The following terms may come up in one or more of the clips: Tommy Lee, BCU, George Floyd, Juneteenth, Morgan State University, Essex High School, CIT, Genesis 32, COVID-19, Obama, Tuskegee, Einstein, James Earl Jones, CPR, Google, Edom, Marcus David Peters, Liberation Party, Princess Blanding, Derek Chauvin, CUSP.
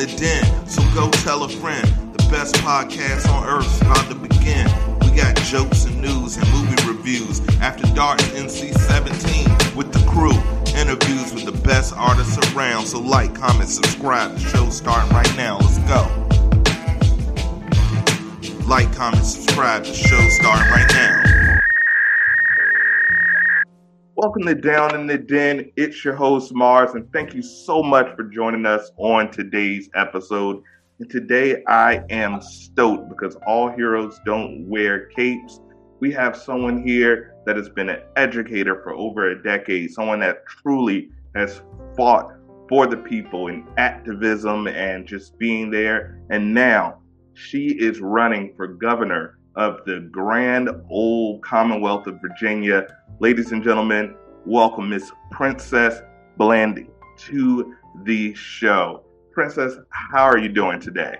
the den, so go tell a friend. The best podcast on earth's how to begin. We got jokes and news and movie reviews. After dark, NC-17 with the crew. Interviews with the best artists around. So like, comment, subscribe. The show's starting right now. Let's go. Like, comment, subscribe. The show's starting right now. Welcome to Down in the Den. It's your host, Mars, and thank you so much for joining us on today's episode. And today I am stoked because all heroes don't wear capes. We have someone here that has been an educator for over a decade, someone that truly has fought for the people in activism and just being there. And now she is running for governor of the grand old Commonwealth of Virginia. Ladies and gentlemen, welcome Miss Princess Blanding to the show. Princess, how are you doing today?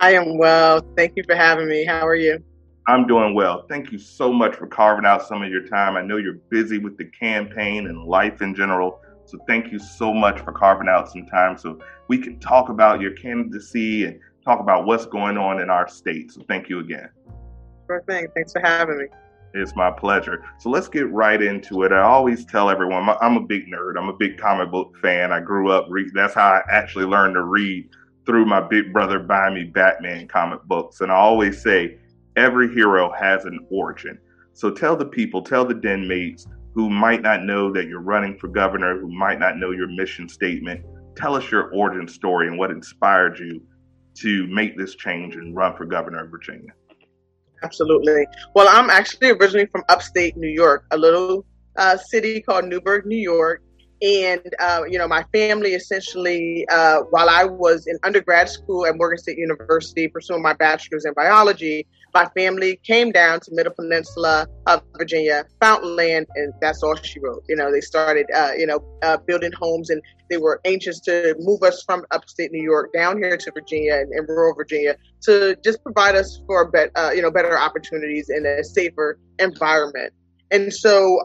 I am well. Thank you for having me. How are you? I'm doing well. Thank you so much for carving out some of your time. I know you're busy with the campaign and life in general, so thank you so much for carving out some time so we can talk about your candidacy and talk about what's going on in our state. So thank you again. Sure thing. Thanks for having me. It's my pleasure. So let's get right into it. I always tell everyone I'm a big nerd. I'm a big comic book fan. I grew up reading. That's how I actually learned to read, through my big brother buying me Batman comic books. And I always say every hero has an origin. So tell the people, tell the den mates who might not know that you're running for governor, who might not know your mission statement. Tell us your origin story and what inspired you to make this change and run for governor of Virginia. Absolutely. Well, I'm actually originally from upstate New York, a little city called Newburgh, New York. And, my family essentially, while I was in undergrad school at Morgan State University pursuing my bachelor's in biology, my family came down to Middle Peninsula of Virginia, Fountainland, and that's all she wrote. You know, they started, building homes, and they were anxious to move us from upstate New York down here to Virginia and rural Virginia to just provide us for, better opportunities in a safer environment. And so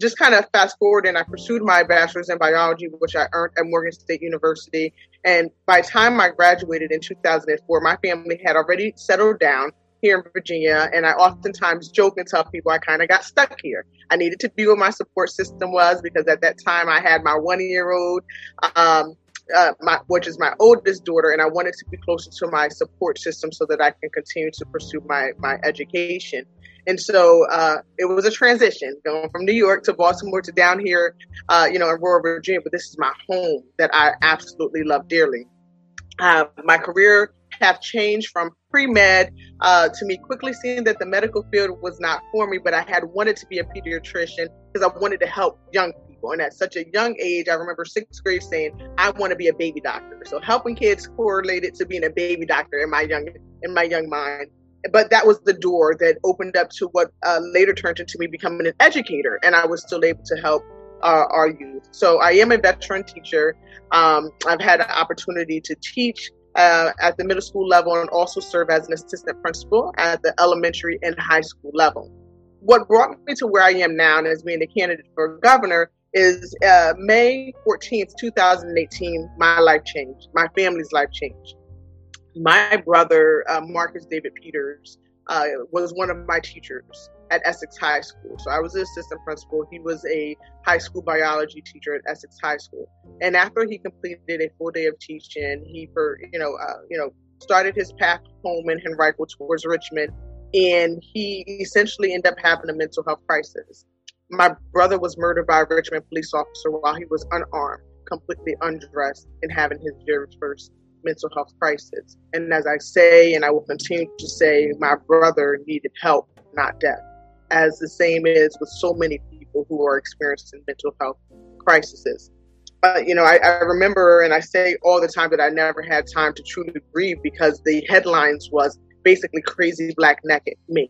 just kind of fast forward, and I pursued my bachelor's in biology, which I earned at Morgan State University. And by the time I graduated in 2004, my family had already settled down here in Virginia. And I oftentimes joke and tell people I kind of got stuck here. I needed to be where my support system was, because at that time I had my 1-year-old, which is my oldest daughter, and I wanted to be closer to my support system so that I can continue to pursue my education. And so it was a transition going from New York to Baltimore to down here, in rural Virginia. But this is my home that I absolutely love dearly. My career have changed from pre-med to me quickly seeing that the medical field was not for me, but I had wanted to be a pediatrician because I wanted to help young people. And at such a young age, I remember 6th grade saying, I want to be a baby doctor. So helping kids correlated to being a baby doctor in my young mind. But that was the door that opened up to what later turned into me becoming an educator. And I was still able to help our youth. So I am a veteran teacher. I've had an opportunity to teach at the middle school level and also serve as an assistant principal at the elementary and high school level. What brought me to where I am now and as being the candidate for governor is May 14th, 2018, my life changed, my family's life changed. My brother, Marcus David Peters, was one of my teachers at Essex High School. So I was the assistant principal. He was a high school biology teacher at Essex High School. And after he completed a full day of teaching, he started his path home in Henrico towards Richmond. And he essentially ended up having a mental health crisis. My brother was murdered by a Richmond police officer while he was unarmed, completely undressed, and having his very first mental health crisis. And as I say, and I will continue to say, my brother needed help, not death, as the same is with so many people who are experiencing mental health crises. I remember, and I say all the time, that I never had time to truly grieve because the headlines was basically crazy black naked men.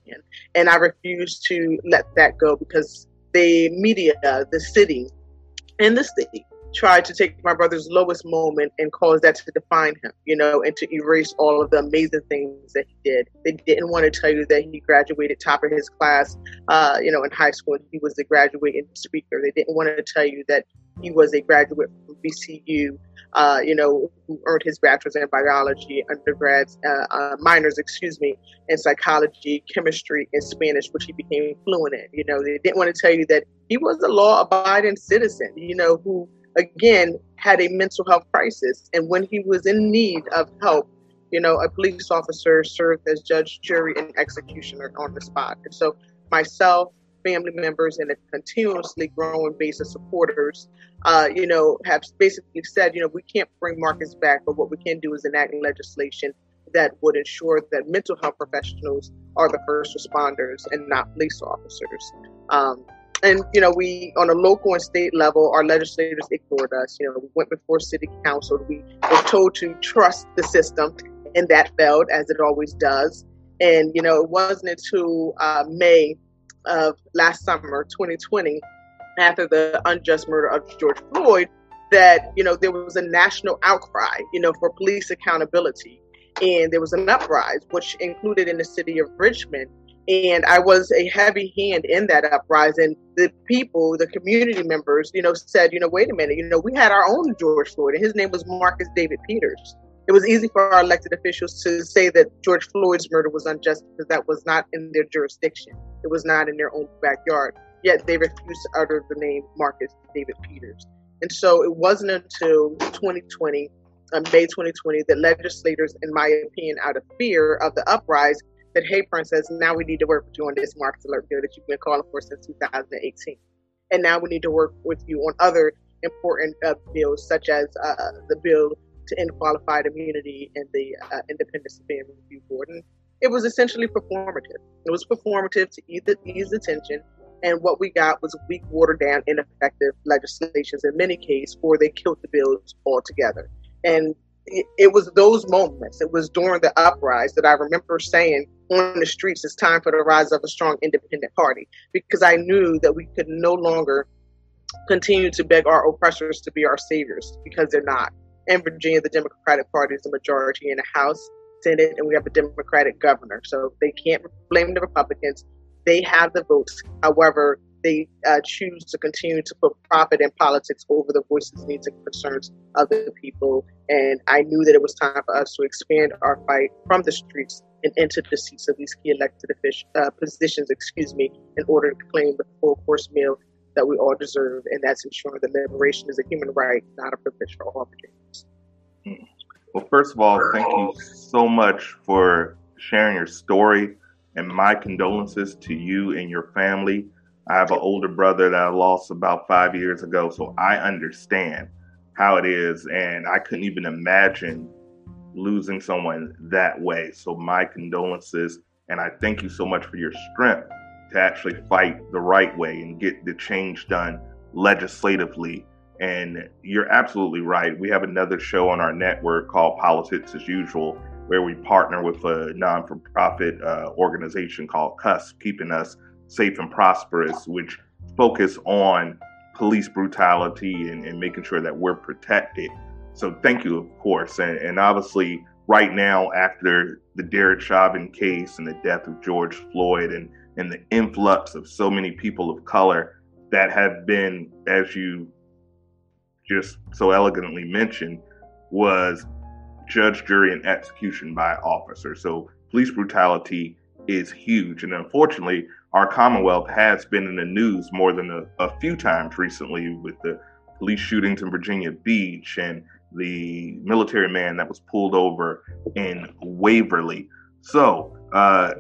And I refused to let that go because the media, the city, and the state tried to take my brother's lowest moment and cause that to define him, and to erase all of the amazing things that he did. They didn't want to tell you that he graduated top of his class, in high school, and he was the graduating speaker. They didn't want to tell you that he was a graduate from BCU, who earned his bachelor's in biology, minors in psychology, chemistry, and Spanish, which he became fluent in. They didn't want to tell you that he was a law-abiding citizen, who, again, had a mental health crisis. And when he was in need of help, a police officer served as judge, jury, and executioner on the spot. And so myself, family members, and a continuously growing base of supporters, have basically said, we can't bring Marcus back, but what we can do is enact legislation that would ensure that mental health professionals are the first responders and not police officers. We, on a local and state level, our legislators ignored us. We went before city council. We were told to trust the system, and that failed, as it always does. And, it wasn't until May of last summer, 2020, after the unjust murder of George Floyd, that, there was a national outcry, for police accountability. And there was an uprising, which included in the city of Richmond. And I was a heavy hand in that uprising. The people, the community members, said, wait a minute, we had our own George Floyd, and his name was Marcus David Peters. It was easy for our elected officials to say that George Floyd's murder was unjust because that was not in their jurisdiction. It was not in their own backyard. Yet they refused to utter the name Marcus David Peters. And so it wasn't until May 2020, that legislators, in my opinion, out of fear of the uprising, that, hey, Princess, now we need to work with you on this Marcus alert bill that you've been calling for since 2018. And now we need to work with you on other important bills, such as the bill to end qualified immunity and the Independent Civilian Review Board. And it was essentially performative. It was performative to ease the tension. And what we got was weak, watered down, ineffective legislations in many cases, or they killed the bills altogether. And it was those moments, it was during the uprising that I remember saying on the streets, it's time for the rise of a strong independent party, because I knew that we could no longer continue to beg our oppressors to be our saviors, because they're not. In Virginia, the Democratic Party is the majority in the House, Senate, and we have a Democratic governor. So they can't blame the Republicans. They have the votes. However, they choose to continue to put profit in politics over the voices, needs, and concerns of the people. And I knew that it was time for us to expand our fight from the streets and into the seats of these key elected positions, in order to claim the full course meal that we all deserve. And that's ensuring that liberation is a human right, not a privilege for all Virginians. Well, first of all, thank you so much for sharing your story, and my condolences to you and your family. I have an older brother that I lost about 5 years ago, so I understand how it is, and I couldn't even imagine losing someone that way. So my condolences, and I thank you so much for your strength to actually fight the right way and get the change done legislatively. And you're absolutely right. We have another show on our network called Politics as Usual, where we partner with a non-for-profit organization called CUSP, Keeping Us Safe and Prosperous, which focus on police brutality and making sure that we're protected. So thank you, of course. And obviously, right now, after the Derek Chauvin case and the death of George Floyd and the influx of so many people of color that have been, as you just so elegantly mentioned, was judge, jury, and execution by officer. So police brutality is huge. And unfortunately, our Commonwealth has been in the news more than a few times recently, with the police shootings in Virginia Beach and the military man that was pulled over in Waverly. So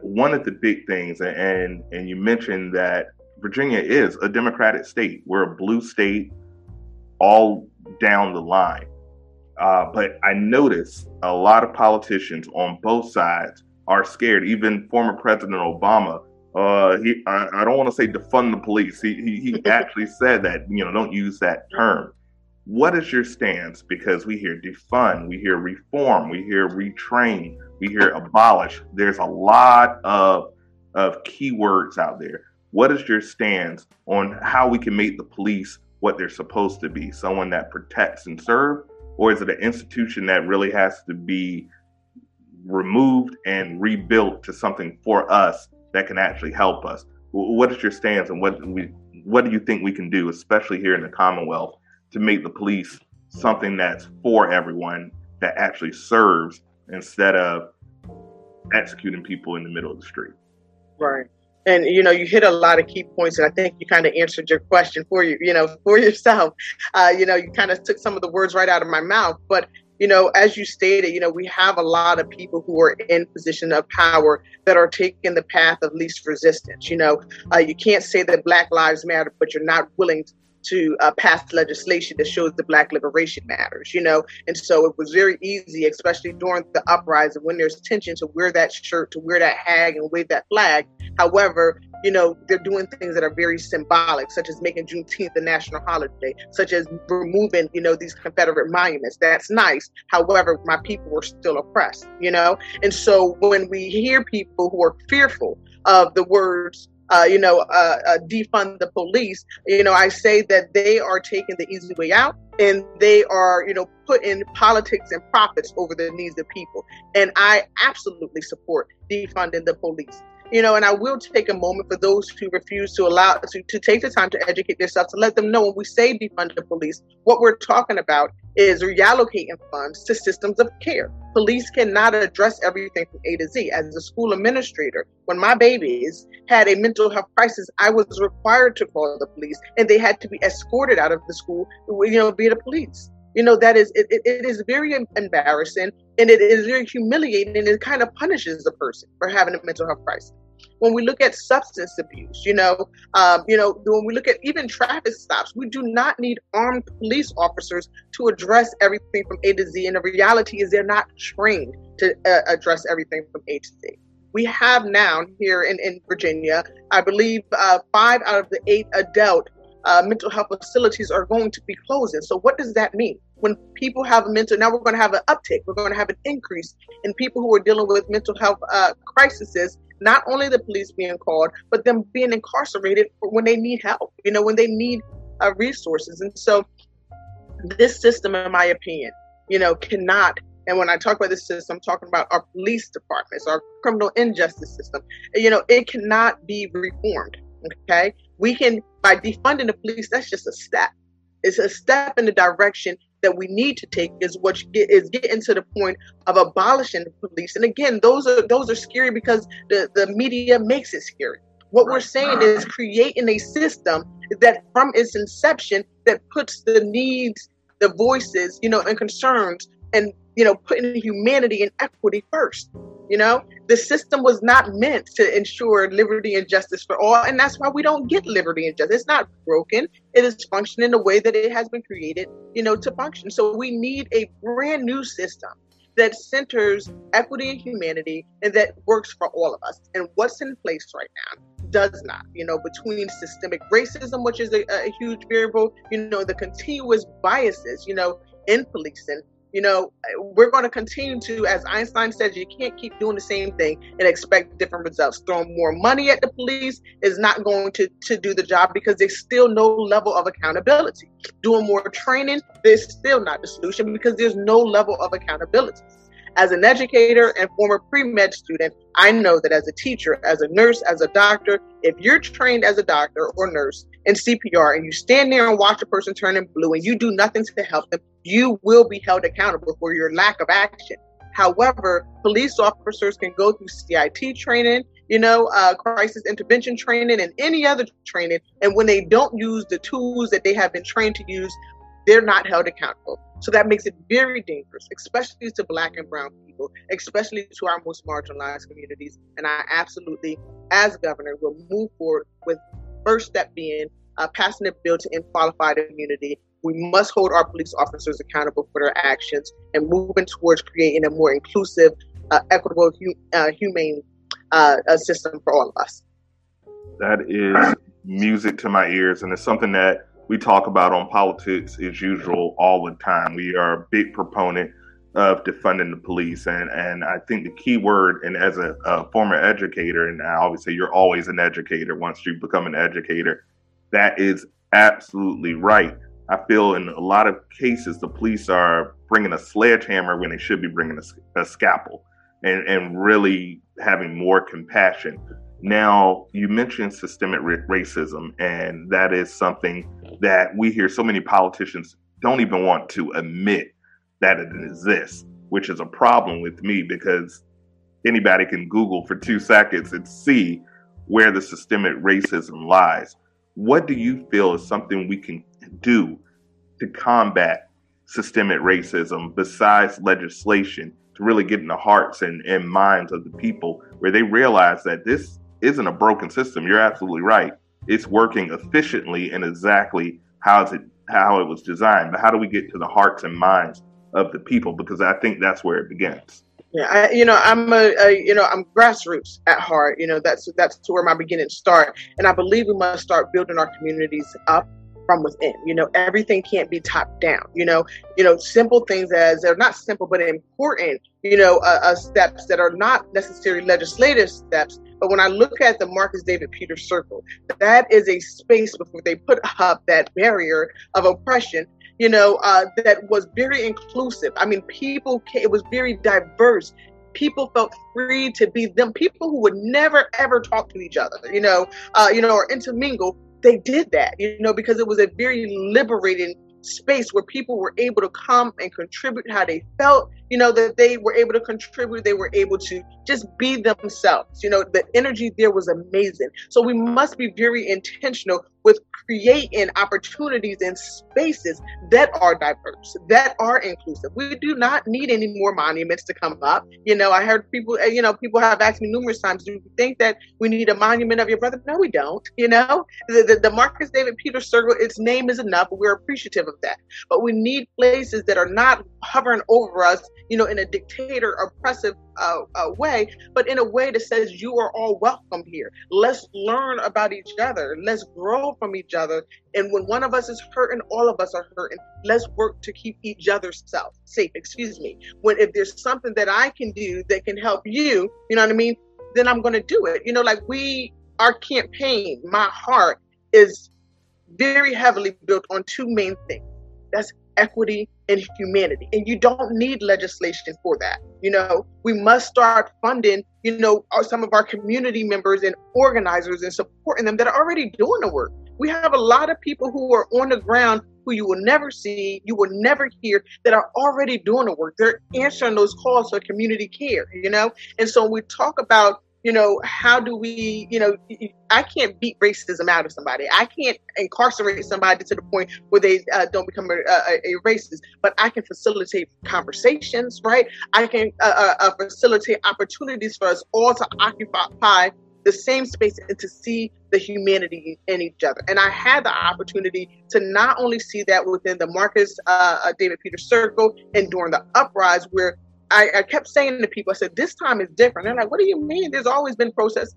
one of the big things, and you mentioned that Virginia is a Democratic state. We're a blue state all down the line. But I notice a lot of politicians on both sides are scared. Even former President Obama, I don't want to say defund the police. He actually said that, don't use that term. What is your stance? Because we hear defund, we hear reform, we hear retrain, we hear abolish. There's a lot of keywords out there. What is your stance on how we can make the police what they're supposed to be? Someone that protects and serves? Or is it an institution that really has to be removed and rebuilt to something for us that can actually help us? What is your stance, and what do you think we can do, especially here in the Commonwealth, to make the police something that's for everyone that actually serves, instead of executing people in the middle of the street. Right. And, you know, you hit a lot of key points, and I think you kind of answered your question for yourself. You kind of took some of the words right out of my mouth. But, you know, as you stated, you know, we have a lot of people who are in position of power that are taking the path of least resistance. You know, you can't say that Black Lives Matter, but you're not willing to pass legislation that shows the Black liberation matters, you know? And so it was very easy, especially during the uprising, when there's tension, to wear that shirt, to wear that hag and wave that flag. However, you know, they're doing things that are very symbolic, such as making Juneteenth a national holiday, such as removing, you know, these Confederate monuments. That's nice. However, my people were still oppressed, you know? And so when we hear people who are fearful of the words, defund the police, you know, I say that they are taking the easy way out, and they are, you know, put in politics and profits over the needs of people. And I absolutely support defunding the police. You know, and I will take a moment for those who refuse to allow to take the time to educate themselves, to let them know when we say defund the police, what we're talking about is reallocating funds to systems of care. Police cannot address everything from A to Z. As a school administrator, when my babies had a mental health crisis, I was required to call the police, and they had to be escorted out of the school, you know, via the police. You know, that is, it is very embarrassing, and it is very humiliating, and it kind of punishes the person for having a mental health crisis. When we look at substance abuse, when we look at even traffic stops, we do not need armed police officers to address everything from A to Z. And the reality is they're not trained to address everything from A to Z. We have now here in Virginia, I believe 5 out of the 8 adult mental health facilities are going to be closing. So what does that mean? When people have now we're going to have an uptick. We're going to have an increase in people who are dealing with mental health crises. Not only the police being called, but them being incarcerated for when they need help, you know, when they need resources. And so this system, in my opinion, you know, cannot. And when I talk about this system, I'm talking about our police departments, our criminal injustice system. You know, it cannot be reformed. OK, we can, by defunding the police, that's just a step. It's a step in the direction that we need to take, is what is getting to the point of abolishing the police. And again, those are scary because the media makes it scary. What we're saying is creating a system that from its inception that puts the needs, the voices, you know, and concerns, and, you know, putting humanity and equity first. You know, the system was not meant to ensure liberty and justice for all. And that's why we don't get liberty and justice. It's not broken. It is functioning the way that it has been created, you know, to function. So we need a brand new system that centers equity and humanity, and that works for all of us. And what's in place right now does not, you know, between systemic racism, which is a huge variable, you know, the continuous biases, you know, in policing. You know, we're going to continue to, as Einstein says, you can't keep doing the same thing and expect different results. Throwing more money at the police is not going to do the job, because there's still no level of accountability. Doing more training, there's still not the solution, because there's no level of accountability. As an educator and former pre-med student, I know that as a teacher, as a nurse, as a doctor, if you're trained as a doctor or nurse in CPR and you stand there and watch a person turning blue and you do nothing to help them, you will be held accountable for your lack of action. However, police officers can go through CIT training, you know, crisis intervention training, and any other training. And when they don't use the tools that they have been trained to use, they're not held accountable. So that makes it very dangerous, especially to Black and Brown people, especially to our most marginalized communities. And I absolutely, as governor, will move forward with first step being passing a bill to end qualified immunity. We must hold our police officers accountable for their actions, and moving towards creating a more inclusive, equitable, humane system for all of us. That is music to my ears, and it's something that we talk about on Politics As Usual all the time. We are a big proponent of defunding the police, and I think the key word, and as a former educator, and I always say you're always an educator once you become an educator, that is absolutely right. I feel in a lot of cases the police are bringing a sledgehammer when they should be bringing a scalpel, and really having more compassion. Now, you mentioned systemic racism, and that is something that we hear so many politicians don't even want to admit that it exists, which is a problem with me, because anybody can Google for 2 seconds and see where the systemic racism lies. What do you feel is something we can do to combat systemic racism besides legislation, to really get in the hearts and minds of the people, where they realize that this isn't a broken system? You're absolutely right. It's working efficiently and exactly how it was designed. But how do we get to the hearts and minds of the people? Because I think that's where it begins. Yeah, I'm grassroots at heart. You know, that's where my beginnings start, and I believe we must start building our communities up from within. You know, everything can't be top down. You know, simple things as they're not simple but important. You know, steps that are not necessarily legislative steps. But when I look at the Marcus David Peters Circle, that is a space before they put up that barrier of oppression, you know, that was very inclusive. I mean, it was very diverse. People felt free to be them. People who would never, ever talk to each other, or intermingle, they did that, you know, because it was a very liberating space where people were able to come and contribute how they felt, you know, that they were able to contribute, they were able to just be themselves. You know, the energy there was amazing. So we must be very intentional with creating opportunities and spaces that are diverse, that are inclusive. We do not need any more monuments to come up. You know, I heard people have asked me numerous times, do you think that we need a monument of your brother? No, we don't. You know, the Marcus David Peters Circle, its name is enough. We're appreciative of that. But we need places that are not hovering over us, you know, in a dictator, oppressive way, but in a way that says you are all welcome here. Let's learn about each other. Let's grow from each other. And when one of us is hurting, all of us are hurting. Let's work to keep each other safe. If there's something that I can do that can help you, you know what I mean, then I'm going to do it. You know, like our campaign, My Heart, is very heavily built on two main things. That's equity and humanity. And you don't need legislation for that. You know, we must start funding, you know, some of our community members and organizers and supporting them that are already doing the work. We have a lot of people who are on the ground who you will never see, you will never hear, that are already doing the work. They're answering those calls for community care, you know? And so we talk about, you know, how do we, you know, I can't beat racism out of somebody. I can't incarcerate somebody to the point where they don't become a racist, but I can facilitate conversations, right? I can facilitate opportunities for us all to occupy the same space and to see the humanity in each other. And I had the opportunity to not only see that within the Marcus David Peters Circle and during the uprise, where I kept saying to people, I said, this time is different. They're like, what do you mean? There's always been protests.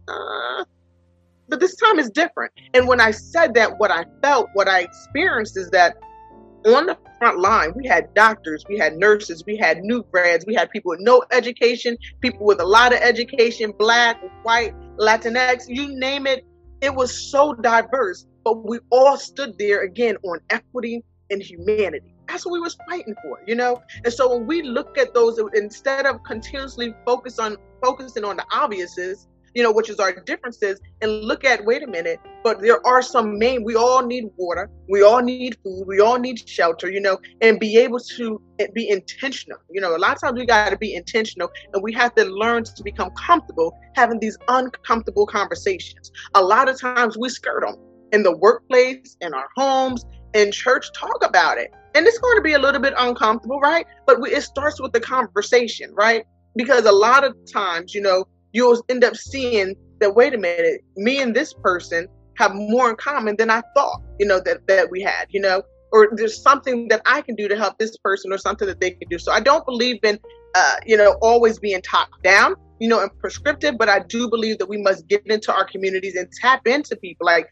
But this time is different. And when I said that, what I felt, what I experienced is that on the front line, we had doctors, we had nurses, we had new grads, we had people with no education, people with a lot of education, Black, white, Latinx, you name it. It was so diverse, but we all stood there again on equity and humanity. That's what we was fighting for, you know? And so when we look at those, instead of continuously focusing on the obviouses, you know, which is our differences, and look at, wait a minute, but there are some we all need water, we all need food, we all need shelter, you know, and be able to be intentional. You know, a lot of times we got to be intentional, and we have to learn to become comfortable having these uncomfortable conversations. A lot of times we skirt them in the workplace, in our homes, in church. Talk about it. And it's going to be a little bit uncomfortable, right? But it starts with the conversation, right? Because a lot of times, you know, you'll end up seeing that, wait a minute, me and this person have more in common than I thought, you know, that we had, you know, or there's something that I can do to help this person or something that they can do. So I don't believe in, you know, always being top down, you know, and prescriptive, but I do believe that we must get into our communities and tap into people. Like,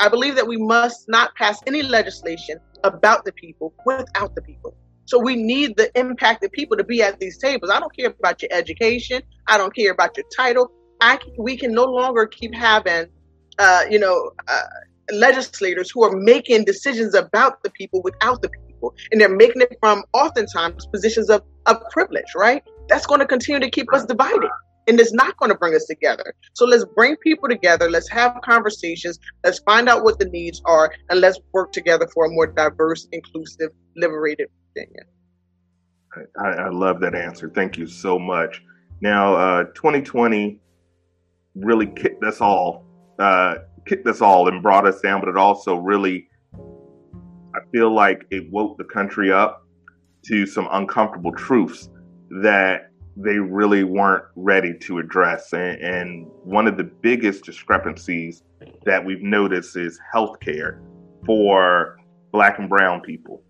I believe that we must not pass any legislation about the people without the people. So we need the impacted people to be at these tables. I don't care about your education. I don't care about your title. We can no longer keep having, legislators who are making decisions about the people without the people. And they're making it from oftentimes positions of privilege, right? That's going to continue to keep us divided. and it's not going to bring us together. So let's bring people together. Let's have conversations. Let's find out what the needs are, and let's work together for a more diverse, inclusive, liberated Virginia. I love that answer. Thank you so much. Now, 2020 really kicked us all and brought us down, but it also really, I feel like it woke the country up to some uncomfortable truths that they really weren't ready to address. And one of the biggest discrepancies that we've noticed is healthcare for Black and brown people.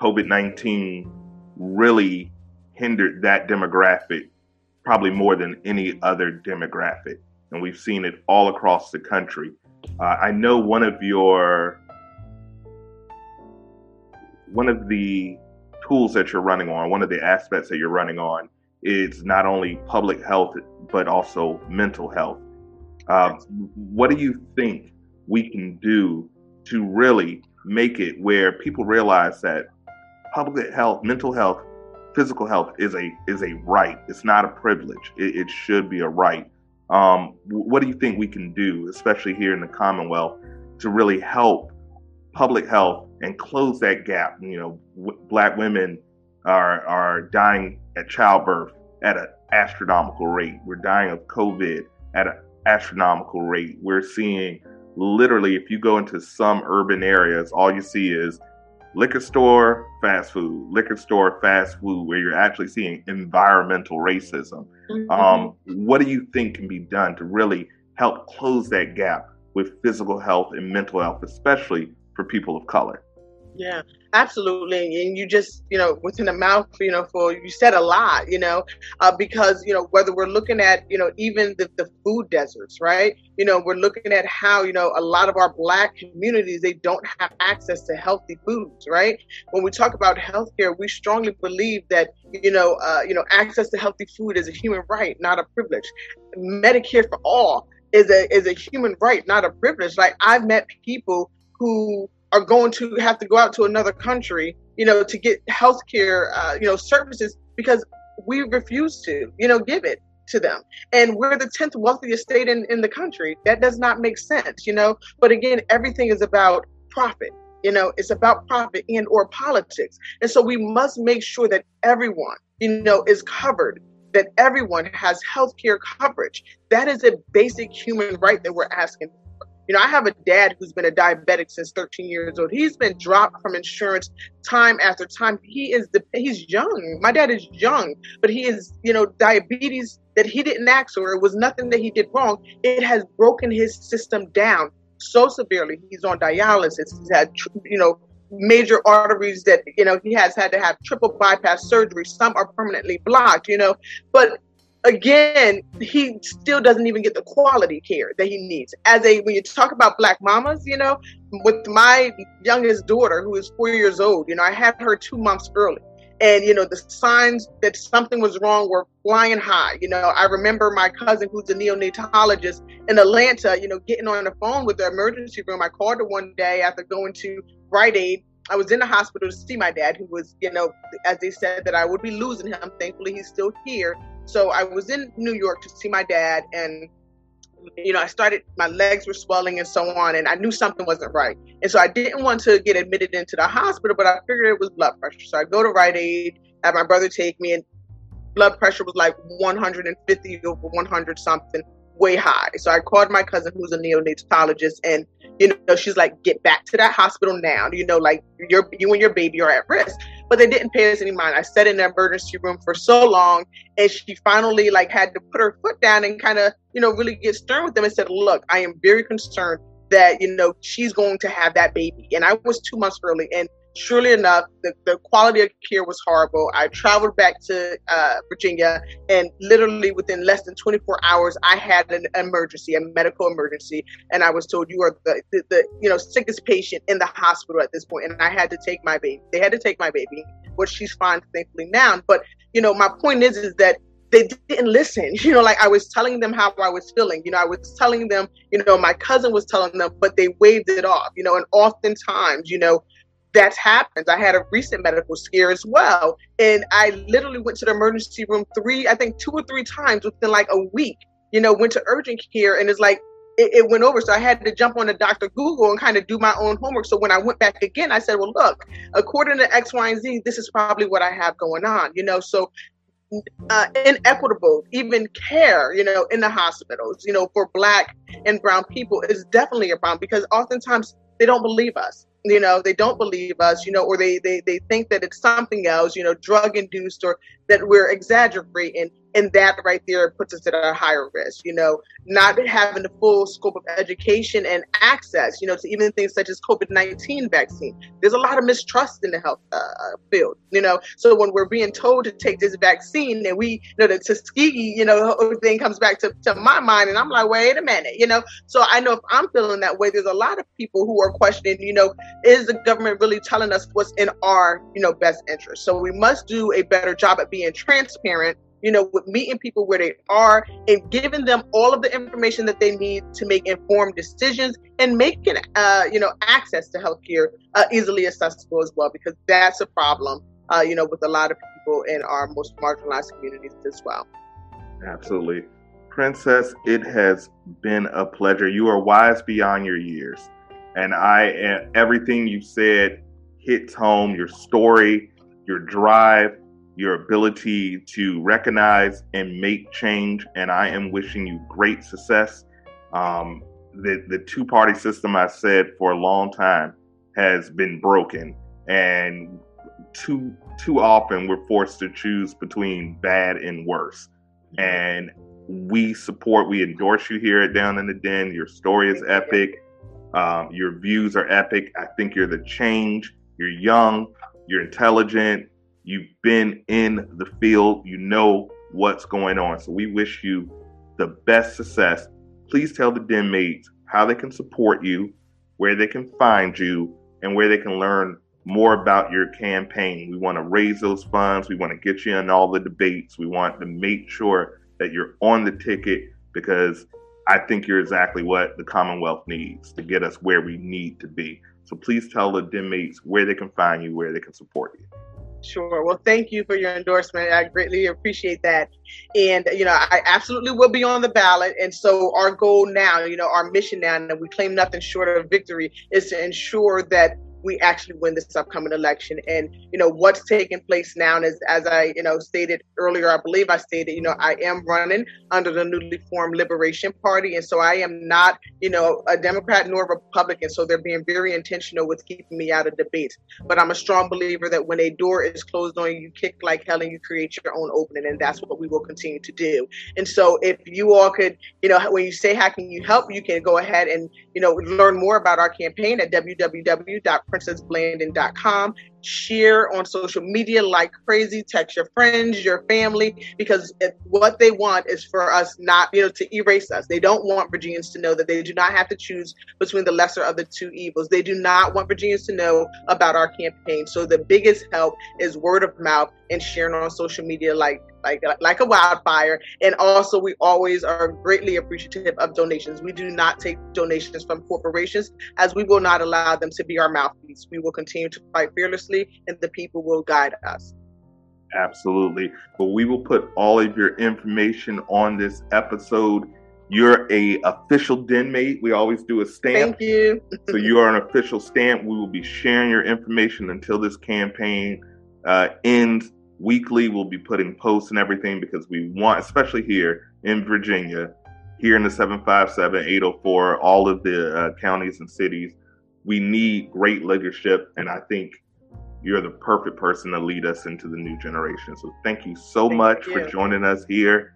COVID-19 really hindered that demographic probably more than any other demographic. And we've seen it all across the country. I know one of the tools that you're running on, one of the aspects that you're running on is not only public health, but also mental health. What do you think we can do to really make it where people realize that public health, mental health, physical health is a right. It's not a privilege. It should be a right. What do you think we can do, especially here in the Commonwealth, to really help public health and close that gap? You know, Black women are dying at childbirth at an astronomical rate. We're dying of COVID at an astronomical rate. We're seeing, literally, if you go into some urban areas, all you see is liquor store, fast food, liquor store, fast food, where you're actually seeing environmental racism. Mm-hmm. What do you think can be done to really help close that gap with physical health and mental health, especially for people of color? Yeah, absolutely. And you just, within the mouth, you said a lot, because, whether we're looking at, even the food deserts, right? We're looking at how, a lot of our Black communities, they don't have access to healthy foods, right? When we talk about healthcare, we strongly believe that, access to healthy food is a human right, not a privilege. Medicare for all is a human right, not a privilege. Like, I've met people who are going to have to go out to another country, to get healthcare, services, because we refuse to, give it to them. And we're the 10th wealthiest state in the country. That does not make sense, But again, everything is about profit. It's about profit and or politics. And so we must make sure that everyone, is covered, that everyone has healthcare coverage. That is a basic human right that we're asking. I have a dad who's been a diabetic since 13 years old. He's been dropped from insurance time after time. He's young. My dad is young, but he is, diabetes that he didn't ask for. It was nothing that he did wrong. It has broken his system down so severely. He's on dialysis. He's had, major arteries that, he has had to have triple bypass surgery. Some are permanently blocked, but again, he still doesn't even get the quality care that he needs. When you talk about Black mamas, with my youngest daughter who is 4 years old, I had her 2 months early. And, the signs that something was wrong were flying high. I remember my cousin, who's a neonatologist in Atlanta, getting on the phone with the emergency room. I called her one day after going to Rite Aid. I was in the hospital to see my dad, who was, as they said, that I would be losing him. Thankfully, he's still here. So I was in New York to see my dad, and, my legs were swelling and so on, and I knew something wasn't right. And so I didn't want to get admitted into the hospital, but I figured it was blood pressure. So I go to Rite Aid, have my brother take me, and blood pressure was like 150 over 100 something, way high. So I called my cousin, who's a neonatologist, and, she's like, get back to that hospital now. You and your baby are at risk. But they didn't pay us any mind. I sat in the emergency room for so long, and she finally had to put her foot down and kind of, really get stern with them and said, look, I am very concerned that, she's going to have that baby. And I was 2 months early. And surely enough, the quality of care was horrible. I traveled back to Virginia, and literally within less than 24 hours, I had an emergency, a medical emergency. And I was told, you are the sickest patient in the hospital at this point. And I had to take my baby. They had to take my baby, which she's fine, thankfully, now. But, my point is that they didn't listen. I was telling them how I was feeling. I was telling them, my cousin was telling them, but they waved it off. And oftentimes, that's happened. I had a recent medical scare as well. And I literally went to the emergency room two or three times within like a week, you know, went to urgent care, and it's like, it went over. So I had to jump on to Dr. Google and kind of do my own homework. So when I went back again, I said, well, look, according to X, Y, and Z, this is probably what I have going on, you know, so inequitable, even care, you know, in the hospitals, you know, for Black and brown people is definitely a problem, because oftentimes they don't believe us. You know, they don't believe us, you know, or they think that it's something else, you know, drug induced, or that we're exaggerating. And that right there puts us at a higher risk, you know, not having the full scope of education and access, you know, to even things such as COVID-19 vaccine. There's a lot of mistrust in the health field, you know, so when we're being told to take this vaccine, and we, you know, the Tuskegee, you know, thing comes back to my mind, and I'm like, wait a minute, you know, so I know if I'm feeling that way, there's a lot of people who are questioning, you know, is the government really telling us what's in our, you know, best interest? So we must do a better job at being transparent, you know, with meeting people where they are and giving them all of the information that they need to make informed decisions, and making, you know, access to healthcare easily accessible as well, because that's a problem, you know, with a lot of people in our most marginalized communities as well. Absolutely. Princess, it has been a pleasure. You are wise beyond your years. And everything you said hits home, your story, your drive, your ability to recognize and make change. And I am wishing you great success. The two-party system, I said for a long time, has been broken. And too often we're forced to choose between bad and worse. And we endorse you here at Down in the Den. Your story is epic. Your views are epic. I think you're the change. You're young, you're intelligent. You've been in the field. You know what's going on. So we wish you the best success. Please tell the Den mates how they can support you, where they can find you, and where they can learn more about your campaign. We want to raise those funds. We want to get you in all the debates. We want to make sure that you're on the ticket, because I think you're exactly what the Commonwealth needs to get us where we need to be. So please tell the Den mates where they can find you, where they can support you. Sure. Well, thank you for your endorsement. I greatly appreciate that. And, you know, I absolutely will be on the ballot. And so our goal now, you know, our mission now, and we claim nothing short of victory, is to ensure that we actually win this upcoming election. And, you know, what's taking place now, and as I, you know, stated earlier, I believe I stated, you know, I am running under the newly formed Liberation Party. And so I am not, you know, a Democrat nor a Republican. So they're being very intentional with keeping me out of debates. But I'm a strong believer that when a door is closed on you, you kick like hell and you create your own opening. And that's what we will continue to do. And so if you all could, you know, when you say, how can you help? You can go ahead and, you know, learn more about our campaign at www.PrincessBlanding.com. Share on social media like crazy, text your friends, your family, because what they want is for us not, you know, to erase us. They don't want Virginians to know that they do not have to choose between the lesser of the two evils. They do not want Virginians to know about our campaign. So the biggest help is word of mouth and sharing on social media like a wildfire. And also, we always are greatly appreciative of donations. We do not take donations from corporations, as we will not allow them to be our mouthpiece. We will continue to fight fearlessly, and the people will guide us. Absolutely. But we will put all of your information on this episode. You're a official Den mate. We always do a stamp. Thank you. So you are an official stamp. We will be sharing your information until this campaign ends. Weekly, we'll be putting posts and everything, because we want, especially here in Virginia, here in the 757, 804, all of the counties and cities, we need great leadership. And I think you're the perfect person to lead us into the new generation. So thank you so much for joining us here.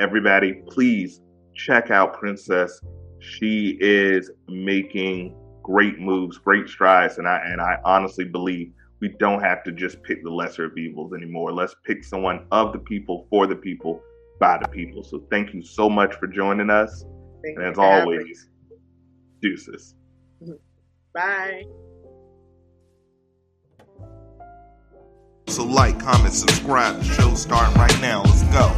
Everybody, please check out Princess. She is making great moves, great strides. And I honestly believe we don't have to just pick the lesser of evils anymore. Let's pick someone of the people, for the people, by the people. So thank you so much for joining us. Thank and as always, deuces. Bye. So like, comment, subscribe. The show's starting right now. Let's go.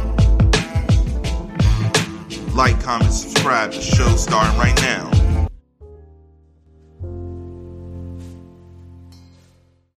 Like, comment, subscribe. The show's starting right now.